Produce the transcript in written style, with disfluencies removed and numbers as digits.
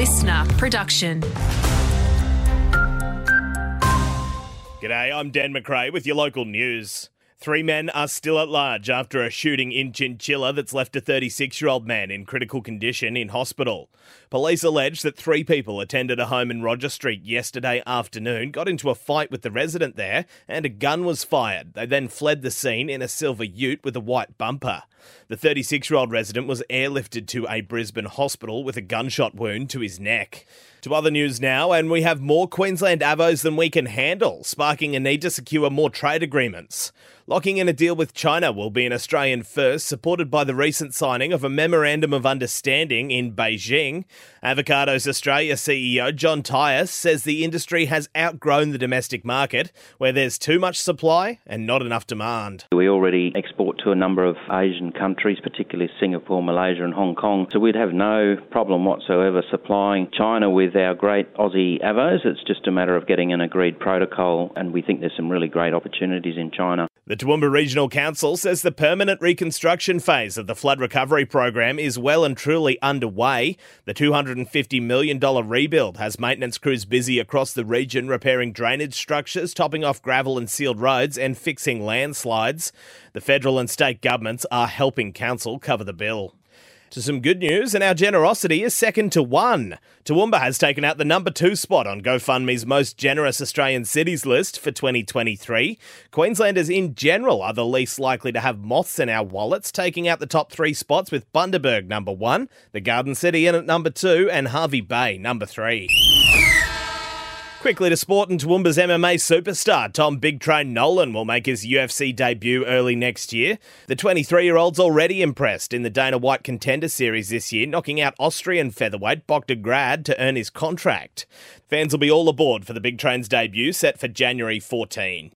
listener production. G'day, I'm Dan McRae with your local news. Three men are still at large after a shooting in Chinchilla that's left a 36-year-old man in critical condition in hospital. Police allege that three people attended a home in Rodger Street yesterday afternoon, got into a fight with the resident there, and a gun was fired. They then fled the scene in a silver ute with a white bumper. The 36-year-old resident was airlifted to a Brisbane hospital with a gunshot wound to his neck. To other news now, and we have more Queensland avos than we can handle, sparking a need to secure more trade agreements. Locking in a deal with China will be an Australian first, supported by the recent signing of a Memorandum of Understanding in Beijing. Avocados Australia CEO John Tyus says the industry has outgrown the domestic market, where there's too much supply and not enough demand. We already export to a number of Asian countries, particularly Singapore, Malaysia and Hong Kong, so we'd have no problem whatsoever supplying China with our great Aussie avos. It's just a matter of getting an agreed protocol, and we think there's some really great opportunities in China. The Toowoomba Regional Council says the permanent reconstruction phase of the flood recovery program is well and truly underway. The $250 million rebuild has maintenance crews busy across the region repairing drainage structures, topping off gravel and sealed roads and fixing landslides. The federal and state governments are helping council cover the bill. To some good news, and our generosity is 2nd to 1. Toowoomba has taken out the number 2 spot on GoFundMe's Most Generous Australian Cities list for 2023. Queenslanders in general are the least likely to have moths in our wallets, taking out the top 3 spots with Bundaberg number 1, the Garden City in at number 2 and Harvey Bay number 3. Quickly to sport, and Toowoomba's MMA superstar Tom Big Train Nolan will make his UFC debut early next year. The 23-year-old's already impressed in the Dana White Contender Series this year, knocking out Austrian featherweight Bogda Grad to earn his contract. Fans will be all aboard for the Big Train's debut set for January 14.